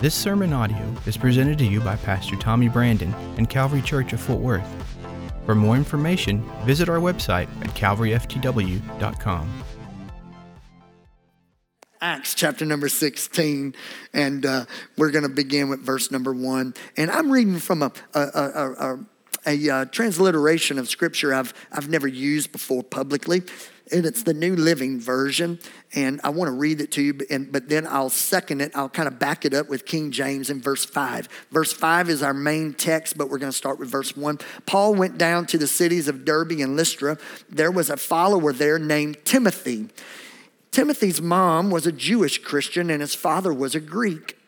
This sermon audio is presented to you by Pastor Tommy Brandon and Calvary Church of Fort Worth. For more information, visit our website at calvaryftw.com. Acts chapter number 16, and we're going to begin with verse number 1. And I'm reading from a transliteration of scripture I've never used before publicly, and it's the New Living Version, and I want to read it to you, but then I'll second it. I'll kind of back it up with King James in verse 5. Verse 5 is our main text, but we're going to start with verse 1. Paul went down to the cities of Derbe and Lystra. There was a follower there named Timothy. Timothy's mom was a Jewish Christian, and his father was a Greek.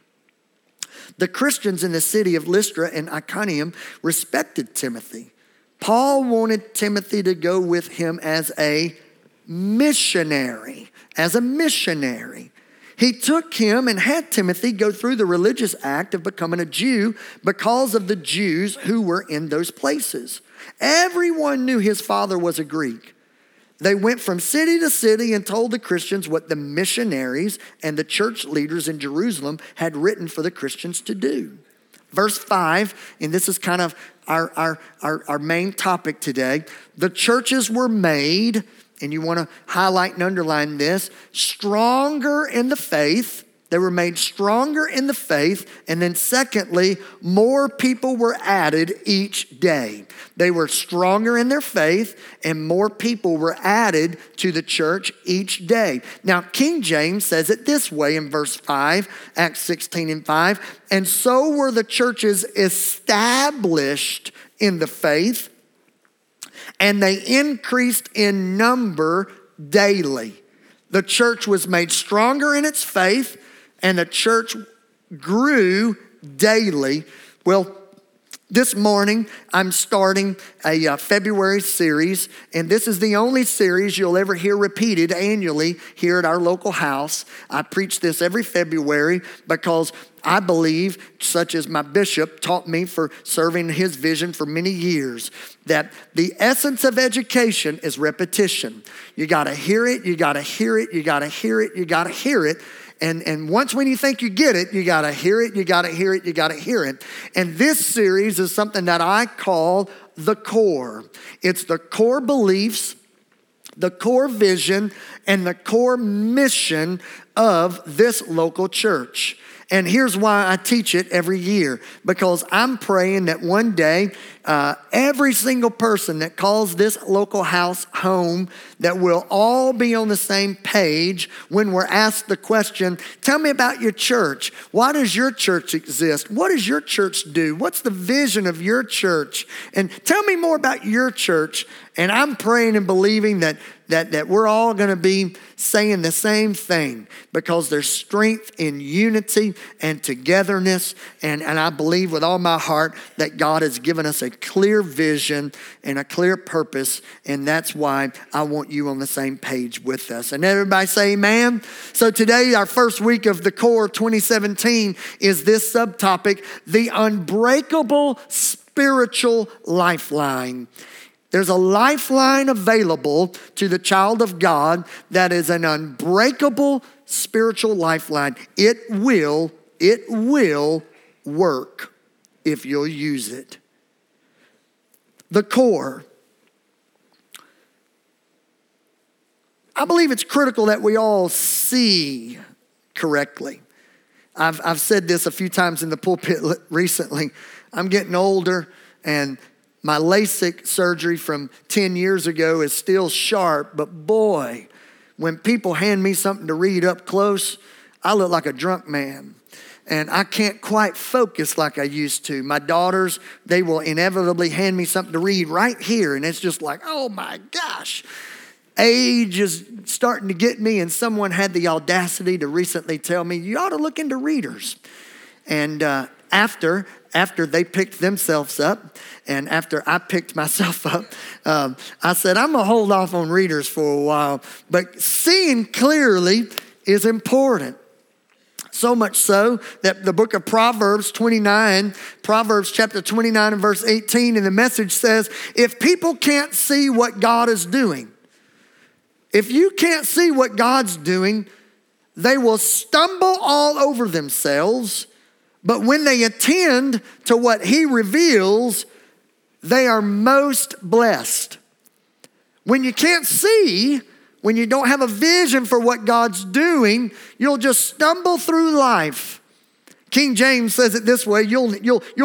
The Christians in the city of Lystra and Iconium respected Timothy. Paul wanted Timothy to go with him as a missionary, He took him and had Timothy go through the religious act of becoming a Jew because of the Jews who were in those places. Everyone knew his father was a Greek. They went from city to city and told the Christians what the missionaries and the church leaders in Jerusalem had written for the Christians to do. Verse 5, and this is kind of our main topic today. The churches were made, and you want to highlight and underline this, stronger in the faith. They were made stronger in the faith. And then secondly, more people were added each day. They were stronger in their faith, and more people were added to the church each day. Now, King James says it this way in verse 5, Acts 16 and 5. And so were the churches established in the faith, and they increased in number daily. The church was made stronger in its faith, and the church grew daily. Well, this morning, I'm starting a February series, and this is the only series you'll ever hear repeated annually here at our local house. I preach this every February because I believe, such as my bishop taught me for serving his vision for many years, that the essence of education is repetition. You got to hear it, you got to hear it, you got to hear it, you got to hear it. And once when you think you get it, you got to hear it, you got to hear it, you got to hear it. And this series is something that I call The Core. It's the core beliefs, the core vision, and the core mission of this local church. And here's why I teach it every year, because I'm praying that one day every single person that calls this local house home, that we'll all be on the same page when we're asked the question, tell me about your church. Why does your church exist? What does your church do? What's the vision of your church? And tell me more about your church. And I'm praying and believing that we're all going to be saying the same thing, because there's strength in unity and togetherness. And I believe with all my heart that God has given us a clear vision and a clear purpose. And that's why I want you on the same page with us. And everybody say amen. So today, our first week of The Core 2017 is this subtopic, the unbreakable spiritual lifeline. There's a lifeline available to the child of God that is an unbreakable spiritual lifeline. It will work if you'll use it. The core. I believe it's critical that we all see correctly. I've said this a few times in the pulpit recently. I'm getting older, and my LASIK surgery from 10 years ago is still sharp, but boy, when people hand me something to read up close, I look like a drunk man, and I can't quite focus like I used to. My daughters, they will inevitably hand me something to read right here, and it's just like, oh my gosh. Age is starting to get me, and someone had the audacity to recently tell me, you ought to look into readers. And after they picked themselves up, and after I picked myself up, I said, I'm going to hold off on readers for a while. But seeing clearly is important. So much so that the book of Proverbs chapter 29 and verse 18, and the Message says, if people can't see what God is doing, if you can't see what God's doing, they will stumble all over themselves But when they attend to what he reveals, they are most blessed. When you can't see, when you don't have a vision for what God's doing, you'll just stumble through life. King James says it this way, you'll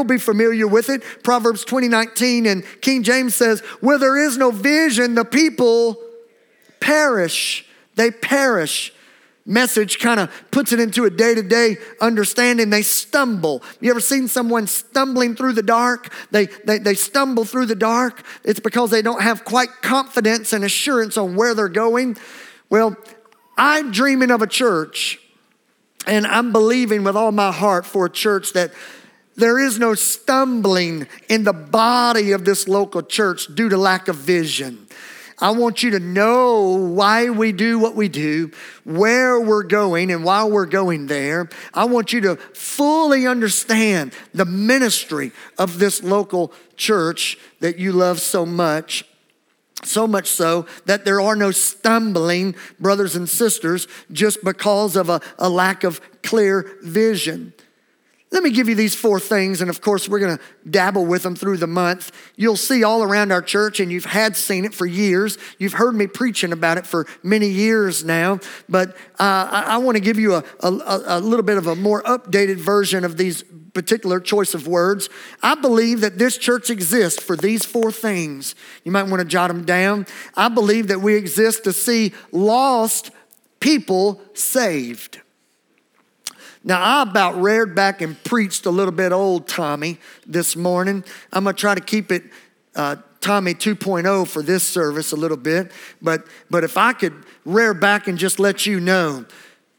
be familiar with it. Proverbs 20:19, and King James says, where there is no vision, the people perish. They perish. Message kind of puts it into a day-to-day understanding. They stumble. You ever seen someone stumbling through the dark? They stumble through the dark. It's because they don't have quite confidence and assurance on where they're going. Well, I'm dreaming of a church, and I'm believing with all my heart for a church that there is no stumbling in the body of this local church due to lack of vision. I want you to know why we do what we do, where we're going, and why we're going there. I want you to fully understand the ministry of this local church that you love so much so that there are no stumbling, brothers and sisters, just because of a lack of clear vision. Let me give you these four things, and of course, we're going to dabble with them through the month. You'll see all around our church, and you've seen it for years. You've heard me preaching about it for many years now, but I want to give you a little bit of a more updated version of these particular choice of words. I believe that this church exists for these four things. You might want to jot them down. I believe that we exist to see lost people saved. Now, I about reared back and preached a little bit old Tommy this morning. I'm going to try to keep it Tommy 2.0 for this service a little bit. But if I could rear back and just let you know,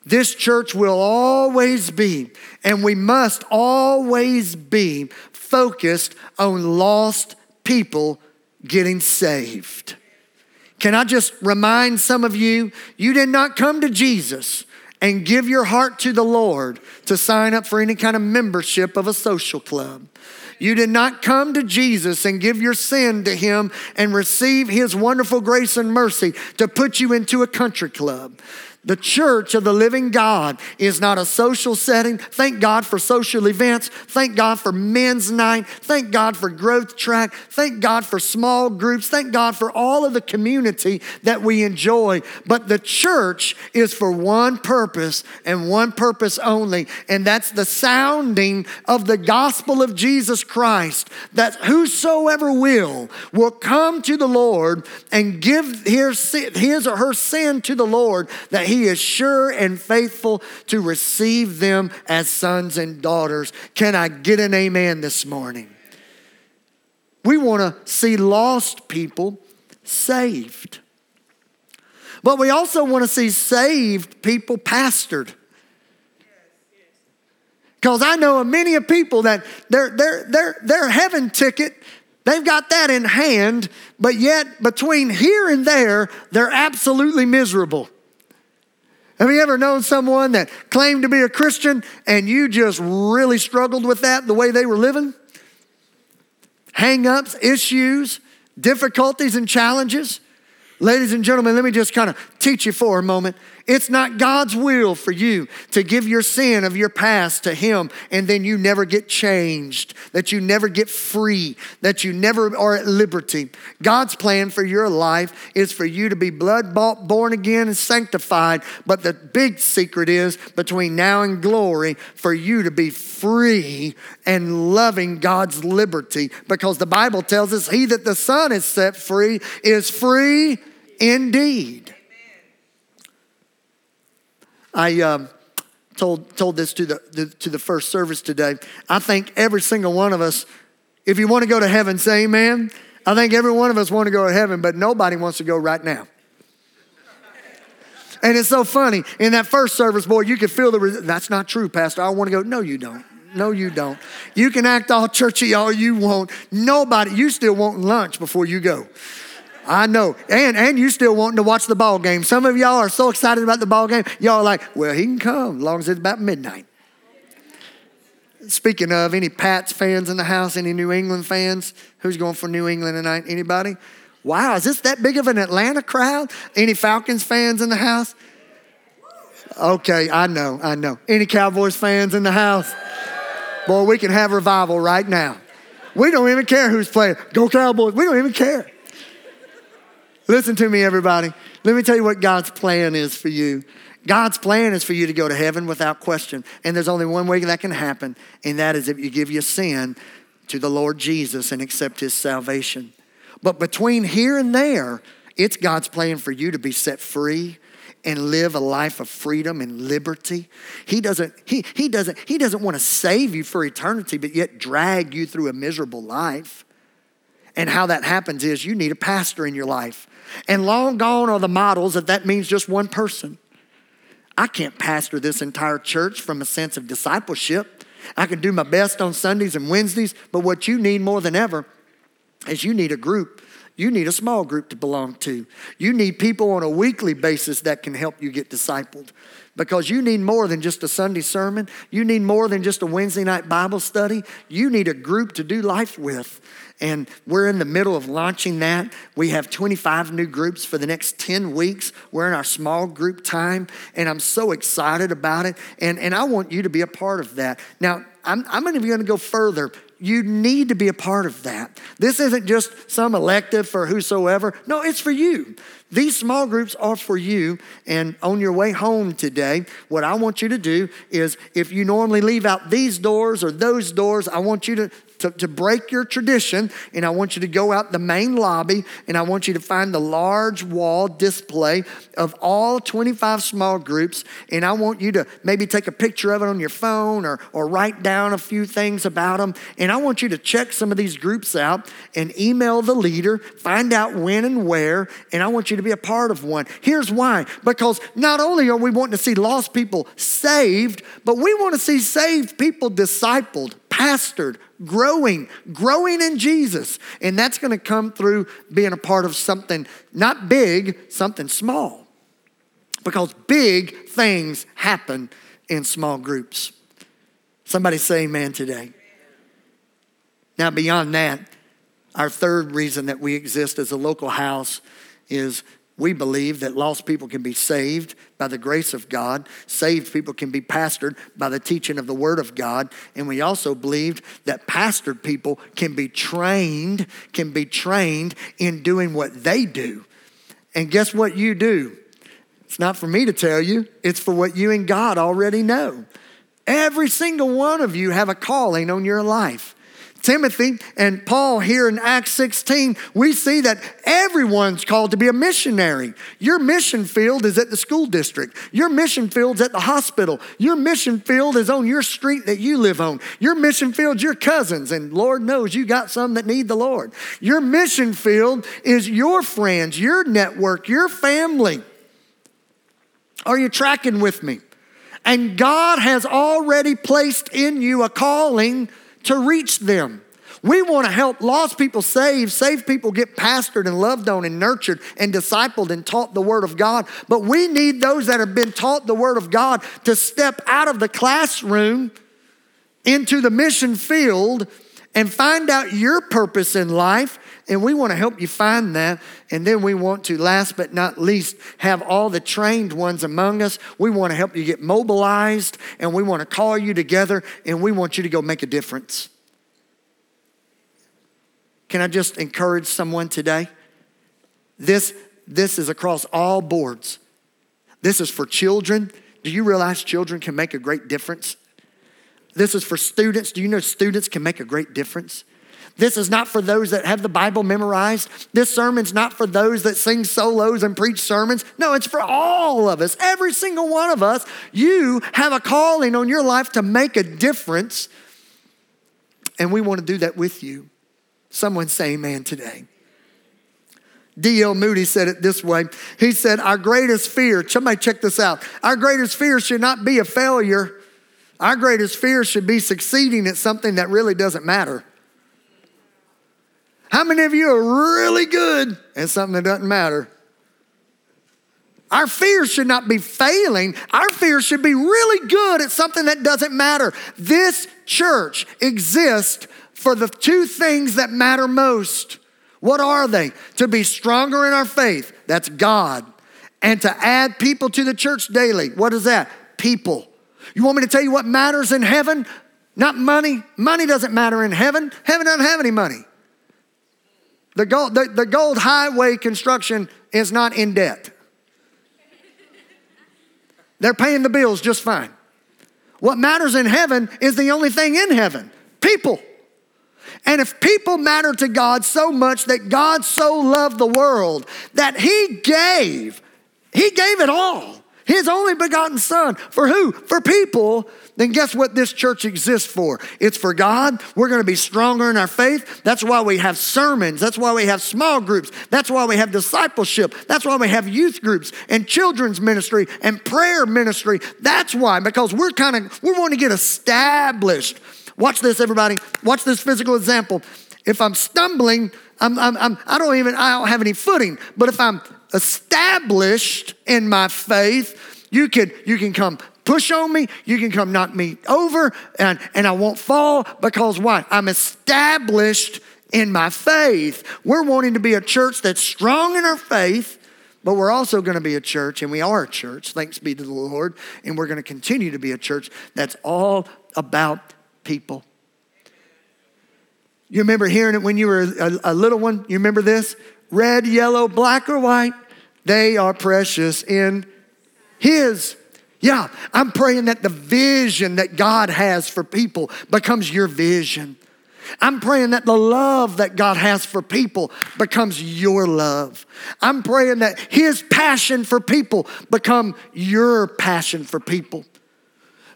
this church will always be, and we must always be, focused on lost people getting saved. Can I just remind some of you, you did not come to Jesus and give your heart to the Lord to sign up for any kind of membership of a social club. You did not come to Jesus and give your sin to him and receive his wonderful grace and mercy to put you into a country club. The church of the living God is not a social setting. Thank God for social events. Thank God for men's night. Thank God for growth track. Thank God for small groups. Thank God for all of the community that we enjoy. But the church is for one purpose and one purpose only, and that's the sounding of the gospel of Jesus Christ, that whosoever will come to the Lord and give his or her sin to the Lord, that he is sure and faithful to receive them as sons and daughters. Can I get an amen this morning? We want to see lost people saved. But we also want to see saved people pastored. Because I know of many of people that their heaven ticket, they've got that in hand, but yet between here and there, they're absolutely miserable. Have you ever known someone that claimed to be a Christian and you just really struggled with that, the way they were living? Hang-ups, issues, difficulties and challenges. Ladies and gentlemen, let me just kind of teach you for a moment. It's not God's will for you to give your sin of your past to him and then you never get changed, that you never get free, that you never are at liberty. God's plan for your life is for you to be blood-bought, born again, and sanctified. But the big secret is between now and glory for you to be free and loving God's liberty, because the Bible tells us he that the Son has set free is free indeed. I told this to the first service today. I think every single one of us, if you want to go to heaven, say amen. I think every one of us want to go to heaven, but nobody wants to go right now. And it's so funny. In that first service, boy, you could feel that's not true, Pastor. I want to go. No, you don't. No, you don't. You can act all churchy all you want. Nobody, you still want lunch before you go. I know, and you still wanting to watch the ball game. Some of y'all are so excited about the ball game. Y'all are like, well, he can come as long as it's about midnight. Speaking of, any Pats fans in the house, any New England fans? Who's going for New England tonight? Anybody? Wow, is this that big of an Atlanta crowd? Any Falcons fans in the house? Okay, I know. Any Cowboys fans in the house? Boy, we can have revival right now. We don't even care who's playing. Go Cowboys. We don't even care. Listen to me, everybody. Let me tell you what God's plan is for you. God's plan is for you to go to heaven without question. And there's only one way that can happen, and that is if you give your sin to the Lord Jesus and accept his salvation. But between here and there, it's God's plan for you to be set free and live a life of freedom and liberty. He doesn't want to save you for eternity, but yet drag you through a miserable life. And how that happens is you need a pastor in your life. And long gone are the models that means just one person. I can't pastor this entire church from a sense of discipleship. I can do my best on Sundays and Wednesdays, but what you need more than ever is you need a group. You need a small group to belong to. You need people on a weekly basis that can help you get discipled, because you need more than just a Sunday sermon. You need more than just a Wednesday night Bible study. You need a group to do life with. And we're in the middle of launching that. We have 25 new groups for the next 10 weeks. We're in our small group time, and I'm so excited about it. And I want you to be a part of that. Now, I'm going to go further. You need to be a part of that. This isn't just some elective for whosoever. No, it's for you. These small groups are for you. And on your way home today, what I want you to do is, if you normally leave out these doors or those doors, I want you to break your tradition, and I want you to go out the main lobby, and I want you to find the large wall display of all 25 small groups, and I want you to maybe take a picture of it on your phone or write down a few things about them, and I want you to check some of these groups out and email the leader, find out when and where, and I want you to be a part of one. Here's why. Because not only are we wanting to see lost people saved, but we want to see saved people discipled, pastored, growing in Jesus. And that's going to come through being a part of something not big, something small. Because big things happen in small groups. Somebody say amen today. Now, beyond that, our third reason that we exist as a local house is we believe that lost people can be saved by the grace of God. Saved people can be pastored by the teaching of the Word of God. And we also believed that pastored people can be trained in doing what they do. And guess what you do? It's not for me to tell you. It's for what you and God already know. Every single one of you have a calling on your life. Timothy and Paul here in Acts 16, we see that everyone's called to be a missionary. Your mission field is at the school district. Your mission field's at the hospital. Your mission field is on your street that you live on. Your mission field's your cousins, and Lord knows you got some that need the Lord. Your mission field is your friends, your network, your family. Are you tracking with me? And God has already placed in you a calling to reach them. We want to help lost people saved people get pastored and loved on and nurtured and discipled and taught the Word of God. But we need those that have been taught the Word of God to step out of the classroom into the mission field and find out your purpose in life. And we want to help you find that. And then we want to, last but not least, have all the trained ones among us. We want to help you get mobilized, and we want to call you together, and we want you to go make a difference. Can I just encourage someone today? This is across all boards. This is for children. Do you realize children can make a great difference? This is for students. Do you know students can make a great difference? This is not for those that have the Bible memorized. This sermon's not for those that sing solos and preach sermons. No, it's for all of us, every single one of us. You have a calling on your life to make a difference, and we want to do that with you. Someone say amen today. D.L. Moody said it this way. He said, our greatest fear, somebody check this out, our greatest fear should not be a failure. Our greatest fear should be succeeding at something that really doesn't matter. How many of you are really good at something that doesn't matter? Our fear should not be failing. Our fear should be really good at something that doesn't matter. This church exists for the two things that matter most. What are they? To be stronger in our faith, that's God, and to add people to the church daily. What is that? People. You want me to tell you what matters in heaven? Not money. Money doesn't matter in heaven. Heaven doesn't have any money. The Gold Highway construction is not in debt. They're paying the bills just fine. What matters in heaven is the only thing in heaven, people. And if people matter to God so much that God so loved the world that he gave it all. His only begotten son. For who? For people. Then guess what this church exists for? It's for God. We're going to be stronger in our faith. That's why we have sermons. That's why we have small groups. That's why we have discipleship. That's why we have youth groups and children's ministry and prayer ministry. That's why, because we're wanting to get established. Watch this, everybody. Watch this physical example. If I'm stumbling, I don't have any footing. But if I'm established in my faith, you can come push on me, you can come knock me over, and I won't fall because why? I'm established in my faith. We're wanting to be a church that's strong in our faith, but we're also going to be a church, and we are a church, thanks be to the Lord, and we're going to continue to be a church that's all about people. You remember hearing it when you were a little one? You remember this? Red, yellow, black, or white, they are precious in His. Yeah, I'm praying that the vision that God has for people becomes your vision. I'm praying that the love that God has for people becomes your love. I'm praying that His passion for people become your passion for people.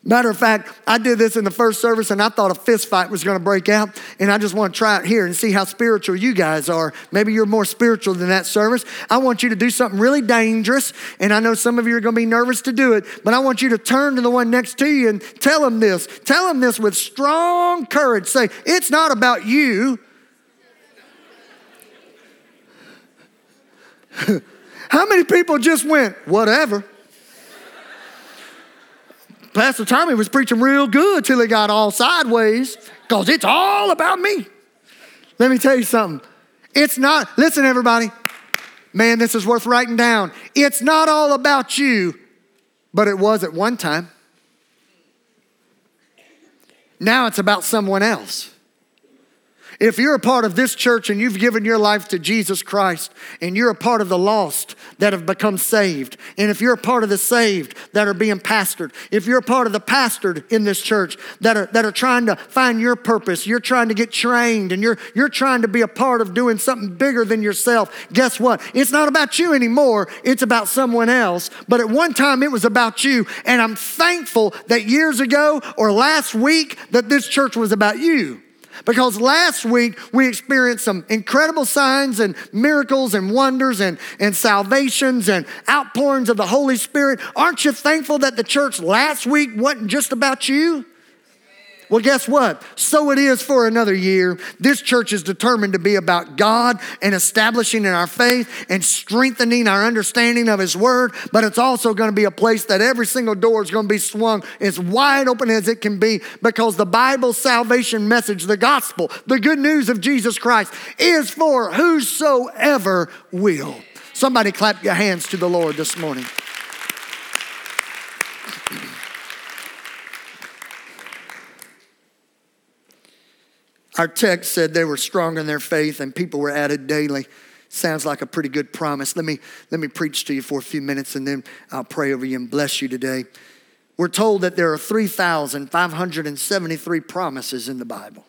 Matter of fact, I did this in the first service and I thought a fist fight was going to break out, and I just want to try it here and see how spiritual you guys are. Maybe you're more spiritual than that service. I want you to do something really dangerous, and I know some of you are going to be nervous to do it, but I want you to turn to the one next to you and tell them this. Tell them this with strong courage. Say, it's not about you. How many people just went, whatever? Pastor Tommy was preaching real good till he got all sideways because it's all about me. Let me tell you something. It's not, listen everybody, man, this is worth writing down. It's not all about you, but it was at one time. Now it's about someone else. If you're a part of this church and you've given your life to Jesus Christ, and you're a part of the lost that have become saved, and if you're a part of the saved that are being pastored, if you're a part of the pastored in this church that are trying to find your purpose, you're trying to get trained, and you're trying to be a part of doing something bigger than yourself, guess what? It's not about you anymore. It's about someone else. But at one time it was about you, and I'm thankful that years ago or last week that this church was about you. Because last week we experienced some incredible signs and miracles and wonders and salvations and outpourings of the Holy Spirit. Aren't you thankful that the church last week wasn't just about you? Well, guess what? So it is for another year. This church is determined to be about God and establishing in our faith and strengthening our understanding of His Word, but it's also going to be a place that every single door is going to be swung as wide open as it can be, because the Bible's salvation message, the gospel, the good news of Jesus Christ, is for whosoever will. Somebody clap your hands to the Lord this morning. Our text said they were strong in their faith and people were added daily. Sounds like a pretty good promise. Let me preach to you for a few minutes and then I'll pray over you and bless you today. We're told that there are 3,573 promises in the Bible.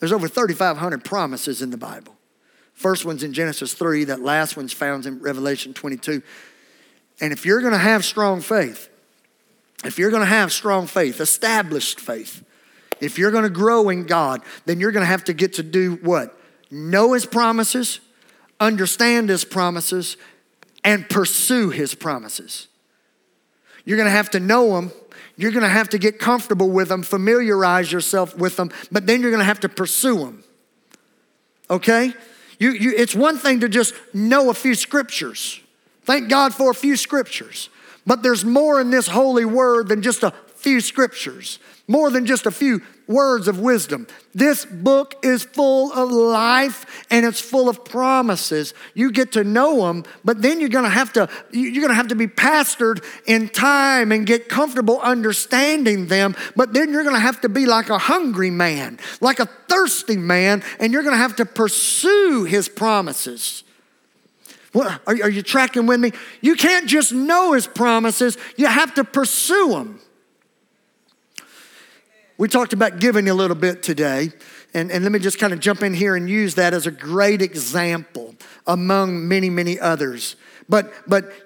There's over 3,500 promises in the Bible. First one's in Genesis 3. That last one's found in Revelation 22. And if you're going to have strong faith, established faith, if you're going to grow in God, then you're going to have to get to do what? Know His promises, understand His promises, and pursue His promises. You're going to have to know them. You're going to have to get comfortable with them, familiarize yourself with them, but then you're going to have to pursue them. Okay? It's one thing to just know a few scriptures. Thank God for a few scriptures. But there's more in this holy word than just a few scriptures, more than just a few words of wisdom. This book is full of life and it's full of promises. You get to know them, but then you're going to have to be pastored in time and get comfortable understanding them, but then you're going to have to be like a hungry man, like a thirsty man, and you're going to have to pursue his promises. What, are you tracking with me? You can't just know his promises. You have to pursue them. We talked about giving a little bit today, and let me just kind of jump in here and use that as a great example among many, many others. But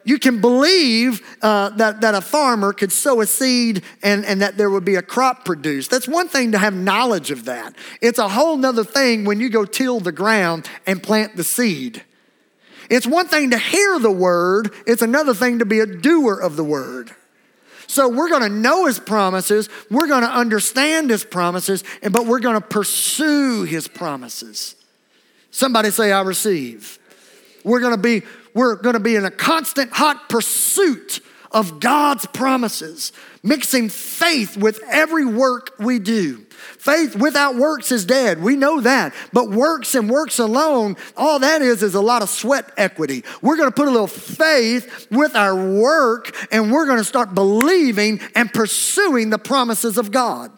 you can believe that a farmer could sow a seed and that there would be a crop produced. That's one thing to have knowledge of that. It's a whole nother thing when you go till the ground and plant the seed. It's one thing to hear the word. It's another thing to be a doer of the word. So we're going to know his promises. We're going to understand his promises, but we're going to pursue his promises. Somebody say, I receive. We're going to be in a constant hot pursuit of God's promises, mixing faith with every work we do. Faith without works is dead. We know that. But works and works alone, all that is a lot of sweat equity. We're going to put a little faith with our work, and we're going to start believing and pursuing the promises of God.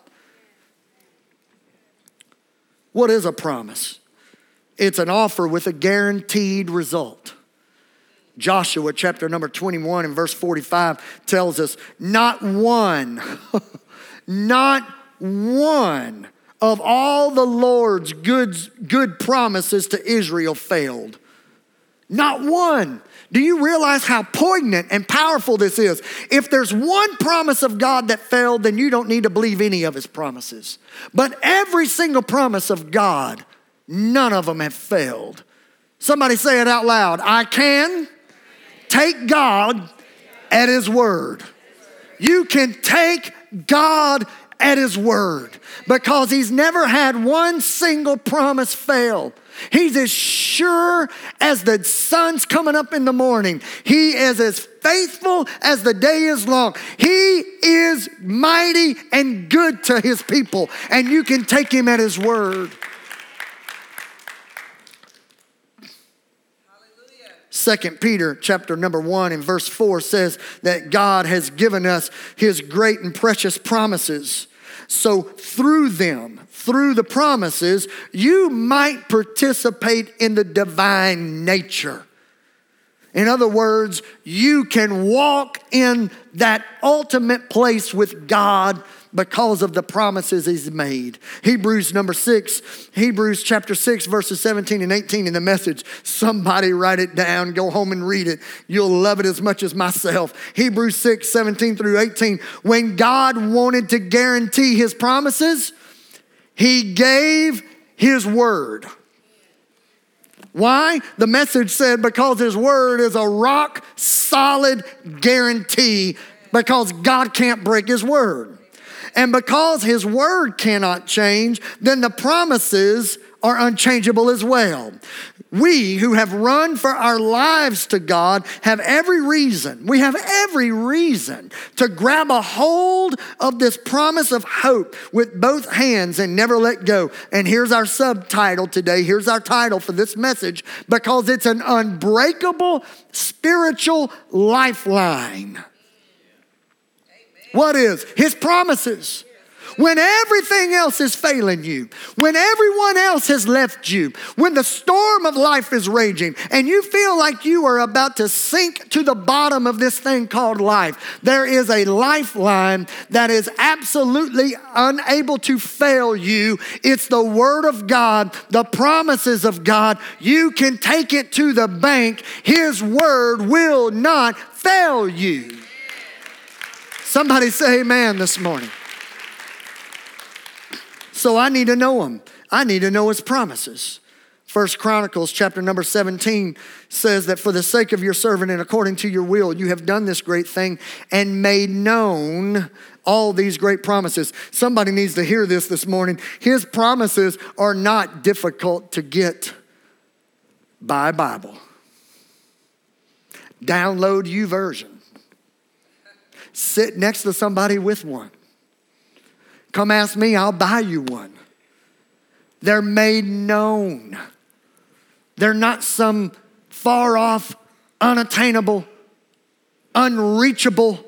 What is a promise? It's an offer with a guaranteed result. Joshua chapter number 21 and verse 45 tells us, not one of all the Lord's good promises to Israel failed. Not one. Do you realize how poignant and powerful this is? If there's one promise of God that failed, then you don't need to believe any of his promises. But every single promise of God, none of them have failed. Somebody say it out loud. I can take God at his word. You can take God at his word because he's never had one single promise fail. He's as sure as the sun's coming up in the morning. He is as faithful as the day is long. He is mighty and good to his people, and you can take him at his word. 2 Peter chapter number 1 and verse 4 says that God has given us his great and precious promises. So through them, through the promises, you might participate in the divine nature. In other words, you can walk in that ultimate place with God because of the promises he's made. Hebrews chapter 6, verses 17 and 18 in the Message. Somebody write it down. Go home and read it. You'll love it as much as myself. Hebrews 6, 17 through 18. When God wanted to guarantee his promises, he gave his word. Why? The Message said because his word is a rock solid guarantee, because God can't break his word. And because his word cannot change, then the promises are unchangeable as well. We who have run for our lives to God have every reason to grab a hold of this promise of hope with both hands and never let go. And here's our subtitle today. Here's our title for this message, because it's an unbreakable spiritual lifeline. What is? His promises. When everything else is failing you, when everyone else has left you, when the storm of life is raging and you feel like you are about to sink to the bottom of this thing called life, there is a lifeline that is absolutely unable to fail you. It's the word of God, the promises of God. You can take it to the bank. His word will not fail you. Somebody say amen this morning. So I need to know him. I need to know his promises. 1 Chronicles chapter number 17 says that for the sake of your servant and according to your will, you have done this great thing and made known all these great promises. Somebody needs to hear this morning. His promises are not difficult to get. Buy Bible. Download YouVersion. Sit next to somebody with one. Come ask me, I'll buy you one. They're made known. They're not some far-off, unattainable, unreachable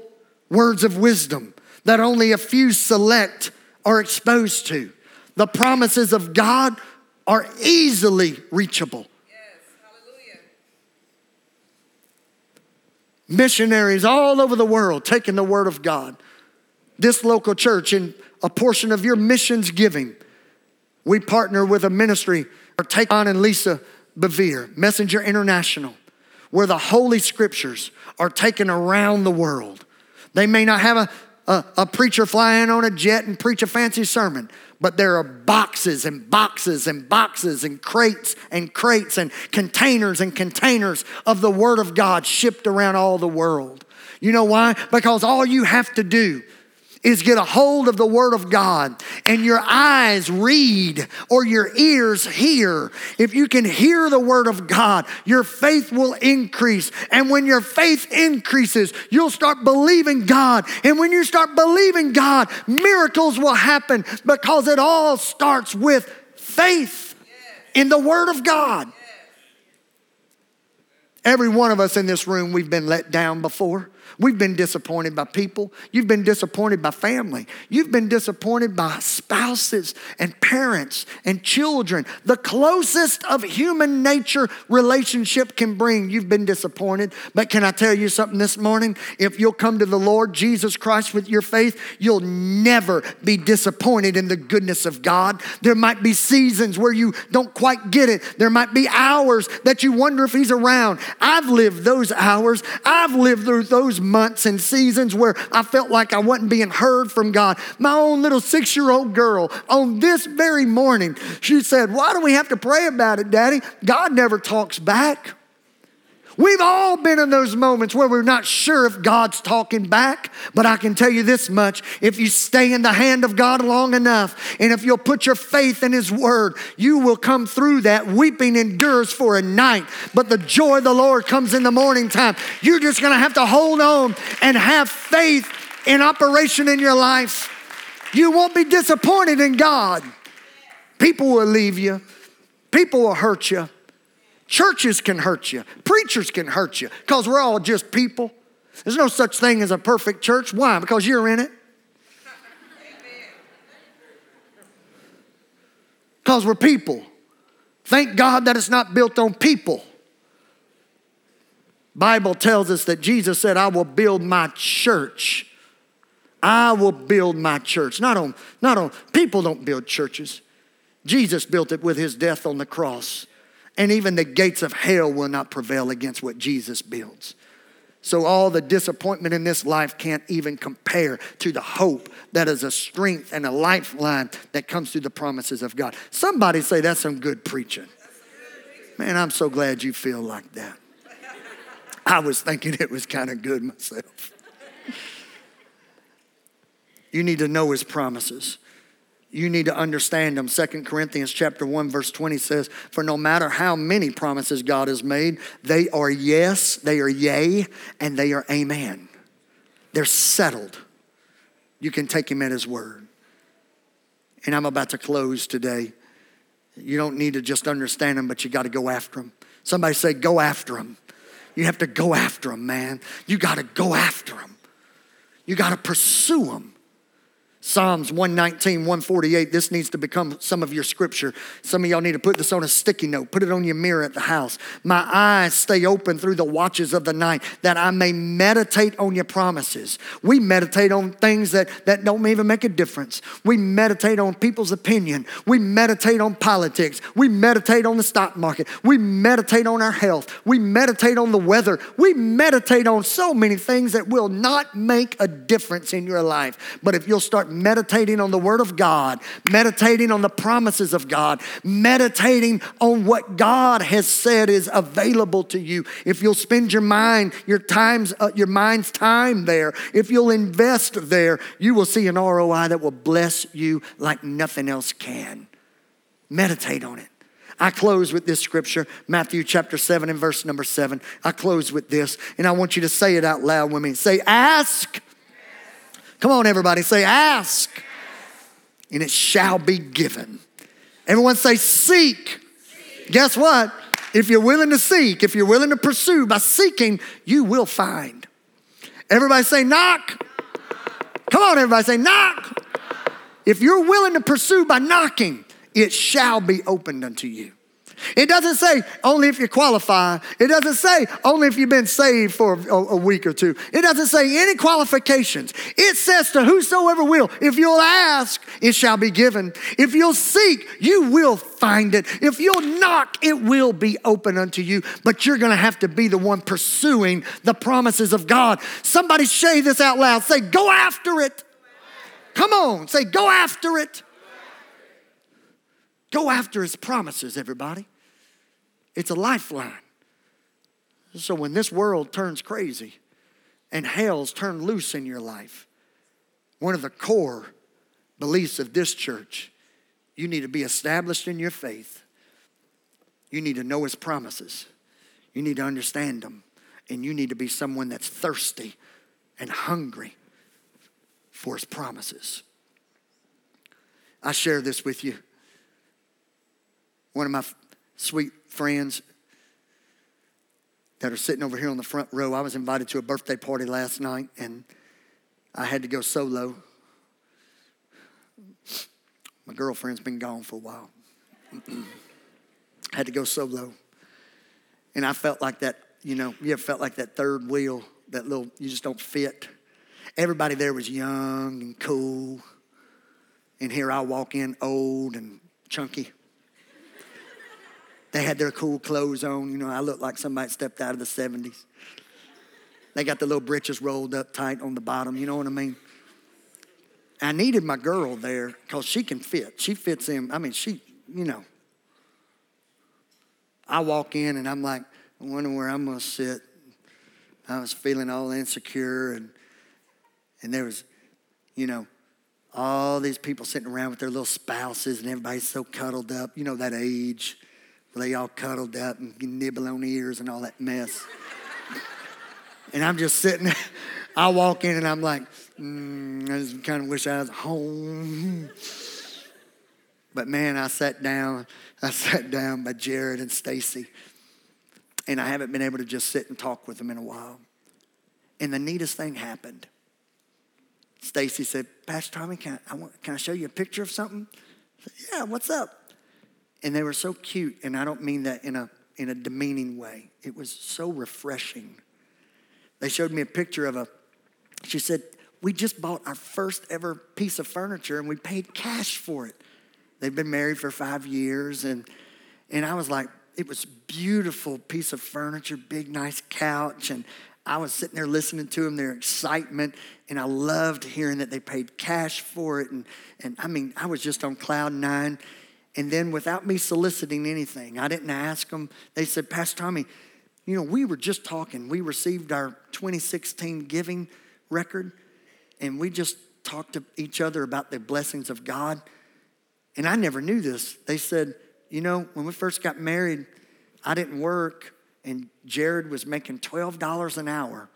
words of wisdom that only a few select are exposed to. The promises of God are easily reachable. Missionaries all over the world taking the word of God. This local church, in a portion of your missions giving, we partner with a ministry, or take John and Lisa Bevere, Messenger International, where the Holy Scriptures are taken around the world. They may not have a preacher fly in on a jet and preach a fancy sermon, but there are boxes and boxes and boxes and crates and crates and containers of the Word of God shipped around all the world. You know why? Because all you have to do is get a hold of the Word of God and your eyes read or your ears hear. If you can hear the Word of God, your faith will increase. And when your faith increases, you'll start believing God. And when you start believing God, miracles will happen because it all starts with faith in the Word of God. Every one of us in this room, we've been let down before. We've been disappointed by people. You've been disappointed by family. You've been disappointed by spouses and parents and children. The closest of human nature relationship can bring, you've been disappointed. But can I tell you something this morning? If you'll come to the Lord Jesus Christ with your faith, you'll never be disappointed in the goodness of God. There might be seasons where you don't quite get it. There might be hours that you wonder if He's around. I've lived those hours. I've lived through those months and seasons where I felt like I wasn't being heard from God. My own little 6-year-old girl, on this very morning, she said, "Why do we have to pray about it, Daddy? God never talks back." We've all been in those moments where we're not sure if God's talking back, but I can tell you this much, if you stay in the hand of God long enough, and if you'll put your faith in His Word, you will come through that. Weeping endures for a night, but the joy of the Lord comes in the morning time. You're just going to have to hold on and have faith in operation in your life. You won't be disappointed in God. People will leave you. People will hurt you. Churches can hurt you. Preachers can hurt you because we're all just people. There's no such thing as a perfect church. Why? Because you're in it. Because we're people. Thank God that it's not built on people. Bible tells us that Jesus said, "I will build my church." I will build my church. Not on people don't build churches. Jesus built it with His death on the cross. And even the gates of hell will not prevail against what Jesus builds. So all the disappointment in this life can't even compare to the hope that is a strength and a lifeline that comes through the promises of God. Somebody say, "That's some good preaching." Man, I'm so glad you feel like that. I was thinking it was kind of good myself. You need to know His promises. You need to understand them. 2 Corinthians chapter 1, verse 20 says, "For no matter how many promises God has made, they are yes, they are yea, and they are amen." They're settled. You can take Him at His word. And I'm about to close today. You don't need to just understand them, but you got to go after them. Somebody say, "Go after them." You have to go after them, man. You got to go after them. You got to pursue them. Psalms 119, 148, this needs to become some of your scripture. Some of y'all need to put this on a sticky note. Put it on your mirror at the house. "My eyes stay open through the watches of the night, that I may meditate on your promises." We meditate on things that don't even make a difference. We meditate on people's opinion. We meditate on politics. We meditate on the stock market. We meditate on our health. We meditate on the weather. We meditate on so many things that will not make a difference in your life. But if you'll start meditating on the Word of God, meditating on the promises of God, meditating on what God has said is available to you. If you'll spend your mind's time there, if you'll invest there, you will see an ROI that will bless you like nothing else can. Meditate on it. I close with this scripture, Matthew chapter 7 and verse number 7. I close with this, and I want you to say it out loud with me. Say, "Ask." Come on, everybody, say, "Ask." and it shall be given. Everyone say, seek. Seek. Guess what? If you're willing to seek, if you're willing to pursue by seeking, you will find. Everybody say, knock. Come on, everybody say, knock. If you're willing to pursue by knocking, it shall be opened unto you. It doesn't say only if you qualify. It doesn't say only if you've been saved for a week or two. It doesn't say any qualifications. It says to whosoever will, if you'll ask, it shall be given. If you'll seek, you will find it. If you'll knock, it will be open unto you. But you're going to have to be the one pursuing the promises of God. Somebody say this out loud. Say, go after it. Come on, say, go after it. Go after his promises, everybody. It's a lifeline. So when this world turns crazy and hell's turned loose in your life, one of the core beliefs of this church, you need to be established in your faith. You need to know his promises. You need to understand them. And you need to be someone that's thirsty and hungry for his promises. I share this with you. One of my sweet friends that are sitting over here on the front row, I was invited to a birthday party last night, and I had to go solo. My girlfriend's been gone for a while. Had to go solo. And I felt like that, you know, you ever felt like that third wheel, that little, you just don't fit. Everybody there was young and cool. And here I walk in old and chunky. They had their cool clothes on. You know, I looked like somebody stepped out of the 70s. They got the little britches rolled up tight on the bottom. You know what I mean? I needed my girl there because she can fit. She fits in. I mean, she, you know. I walk in and I'm like, I wonder where I'm going to sit. I was feeling all insecure. And there was, you know, all these people sitting around with their little spouses and everybody's so cuddled up. You know, that age. They all cuddled up and nibble on ears and all that mess. And I'm just sitting there. I walk in and I'm like, I just kind of wish I was home. But man, I sat down by Jared and Stacy. And I haven't been able to just sit and talk with them in a while. And the neatest thing happened. Stacy said, Pastor Tommy, can I show you a picture of something? I said, yeah, what's up? And they were so cute, and I don't mean that in a demeaning way. It was so refreshing. They showed me a picture of she said, we just bought our first ever piece of furniture, and we paid cash for it. They've been married for 5 years, and I was like, it was beautiful piece of furniture, big, nice couch, and I was sitting there listening to them, their excitement, and I loved hearing that they paid cash for it, and I mean, I was just on cloud nine. And then without me soliciting anything, I didn't ask them. They said, Pastor Tommy, you know, we were just talking. We received our 2016 giving record, and we just talked to each other about the blessings of God. And I never knew this. They said, you know, when we first got married, I didn't work, and Jared was making $12 an hour.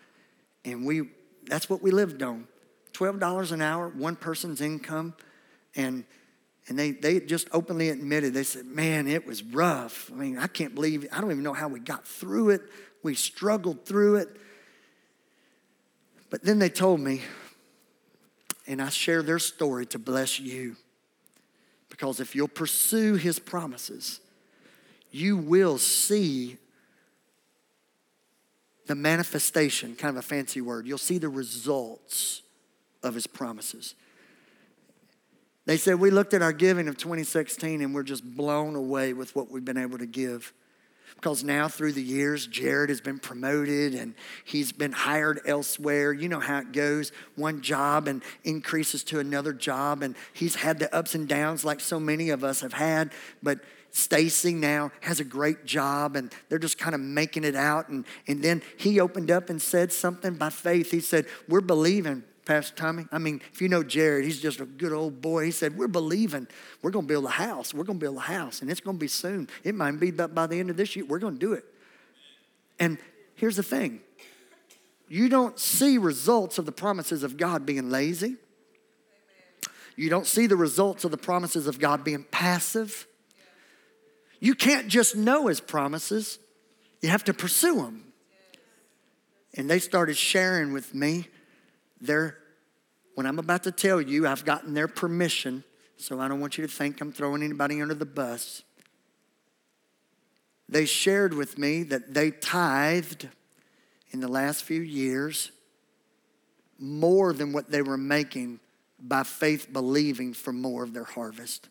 And that's what we lived on, $12 an hour, one person's income, and they just openly admitted, they said, man, it was rough. I mean, I can't believe it. I don't even know how we got through it. We struggled through it. But then they told me, and I share their story to bless you. Because if you'll pursue his promises, you will see the manifestation, kind of a fancy word. You'll see the results of his promises. They said, we looked at our giving of 2016 and we're just blown away with what we've been able to give. Because now through the years, Jared has been promoted and he's been hired elsewhere. You know how it goes. One job and increases to another job. And he's had the ups and downs like so many of us have had. But Stacy now has a great job and they're just kind of making it out. And then he opened up and said something by faith. He said, we're believing. Pastor Tommy, I mean, if you know Jared, he's just a good old boy. He said, we're believing. We're going to build a house. We're going to build a house, and it's going to be soon. It might be by the end of this year. We're going to do it. And here's the thing. You don't see results of the promises of God being lazy. Amen. You don't see the results of the promises of God being passive. You can't just know his promises. You have to pursue them. And they started sharing with me their, what I'm about to tell you, I've gotten their permission, so I don't want you to think I'm throwing anybody under the bus. They shared with me that they tithed in the last few years more than what they were making by faith believing for more of their harvest.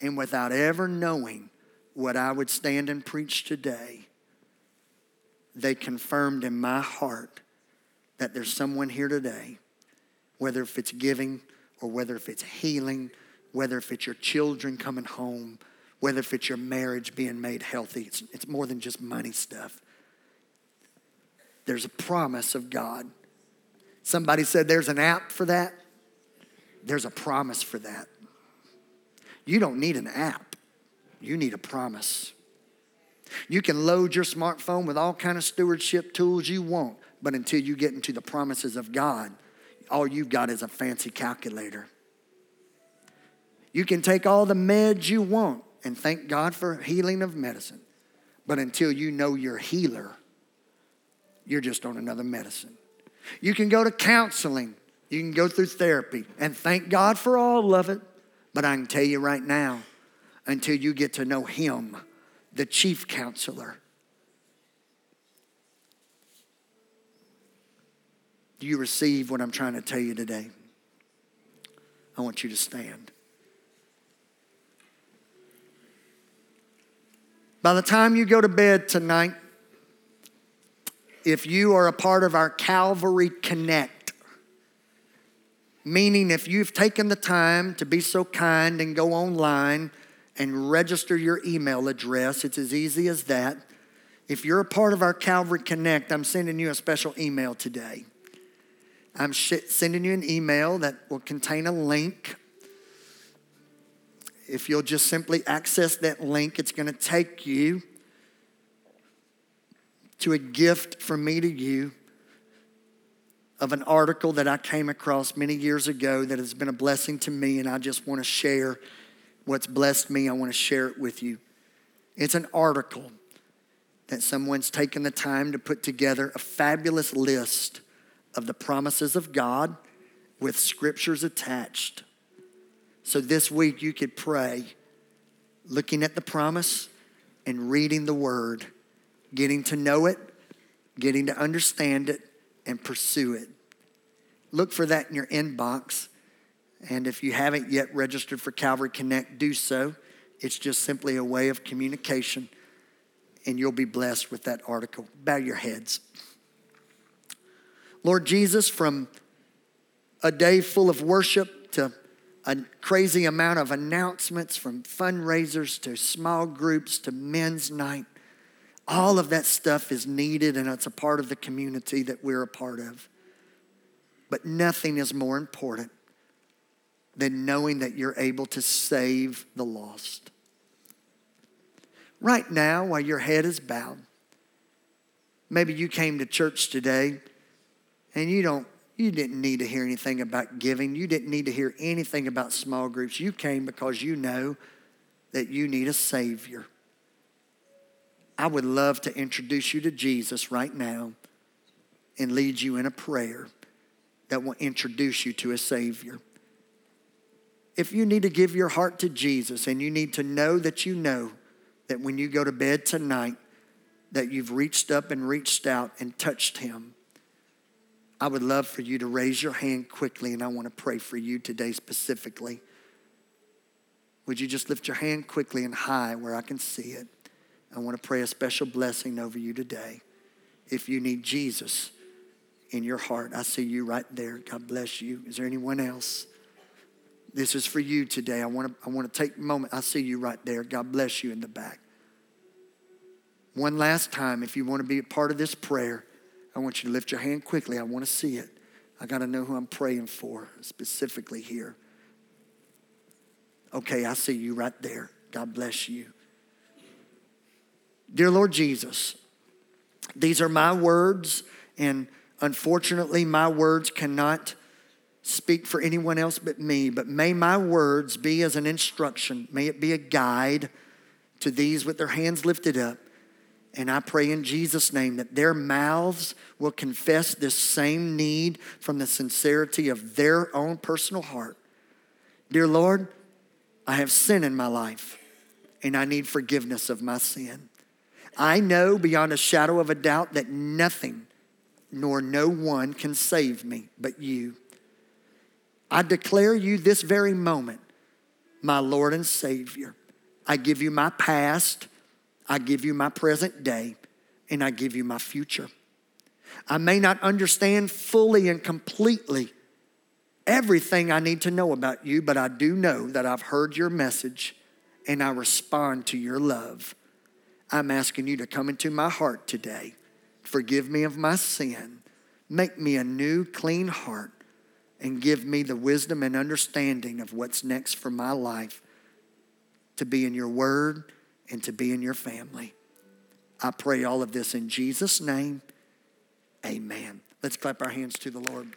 And without ever knowing what I would stand and preach today, they confirmed in my heart that there's someone here today, whether if it's giving or whether if it's healing, whether if it's your children coming home, whether if it's your marriage being made healthy. It's more than just money stuff. There's a promise of God. Somebody said there's an app for that. There's a promise for that. You don't need an app. You need a promise. You can load your smartphone with all kind of stewardship tools you want, but until you get into the promises of God, all you've got is a fancy calculator. You can take all the meds you want and thank God for healing of medicine, but until you know your healer, you're just on another medicine. You can go to counseling. You can go through therapy and thank God for all of it, but I can tell you right now, until you get to know him, the chief counselor, do you receive what I'm trying to tell you today? I want you to stand. By the time you go to bed tonight, if you are a part of our Calvary Connect, meaning if you've taken the time to be so kind and go online and register your email address. It's as easy as that. If you're a part of our Calvary Connect, I'm sending you a special email today. I'm sending you an email that will contain a link. If you'll just simply access that link, it's going to take you to a gift from me to you of an article that I came across many years ago that has been a blessing to me, and I just want to share what's blessed me. I want to share it with you. It's an article that someone's taken the time to put together, a fabulous list of the promises of God with scriptures attached. So this week you could pray looking at the promise and reading the word, getting to know it, getting to understand it, and pursue it. Look for that in your inbox. And if you haven't yet registered for Calvary Connect, do so. It's just simply a way of communication, and you'll be blessed with that article. Bow your heads. Lord Jesus, from a day full of worship to a crazy amount of announcements, from fundraisers to small groups to men's night, all of that stuff is needed, and it's a part of the community that we're a part of. But nothing is more important than knowing that you're able to save the lost. Right now, while your head is bowed, maybe you came to church today and you didn't need to hear anything about giving. You didn't need to hear anything about small groups. You came because you know that you need a Savior. I would love to introduce you to Jesus right now and lead you in a prayer that will introduce you to a Savior. If you need to give your heart to Jesus and you need to know that you know that when you go to bed tonight that you've reached up and reached out and touched him, I would love for you to raise your hand quickly, and I want to pray for you today specifically. Would you just lift your hand quickly and high where I can see it? I want to pray a special blessing over you today. If you need Jesus in your heart, I see you right there. God bless you. Is there anyone else? This is for you today. I want to take a moment. I see you right there. God bless you in the back. One last time, if you want to be a part of this prayer, I want you to lift your hand quickly. I want to see it. I got to know who I'm praying for specifically here. Okay, I see you right there. God bless you. Dear Lord Jesus, these are my words, and unfortunately my words cannot speak for anyone else but me, but may my words be as an instruction. May it be a guide to these with their hands lifted up. And I pray in Jesus' name that their mouths will confess this same need from the sincerity of their own personal heart. Dear Lord, I have sin in my life, and I need forgiveness of my sin. I know beyond a shadow of a doubt that nothing nor no one can save me but you. I declare you this very moment, my Lord and Savior. I give you my past, I give you my present day, and I give you my future. I may not understand fully and completely everything I need to know about you, but I do know that I've heard your message and I respond to your love. I'm asking you to come into my heart today. Forgive me of my sin. Make me a new, clean heart and give me the wisdom and understanding of what's next for my life to be in your word and to be in your family. I pray all of this in Jesus' name. Amen. Let's clap our hands to the Lord.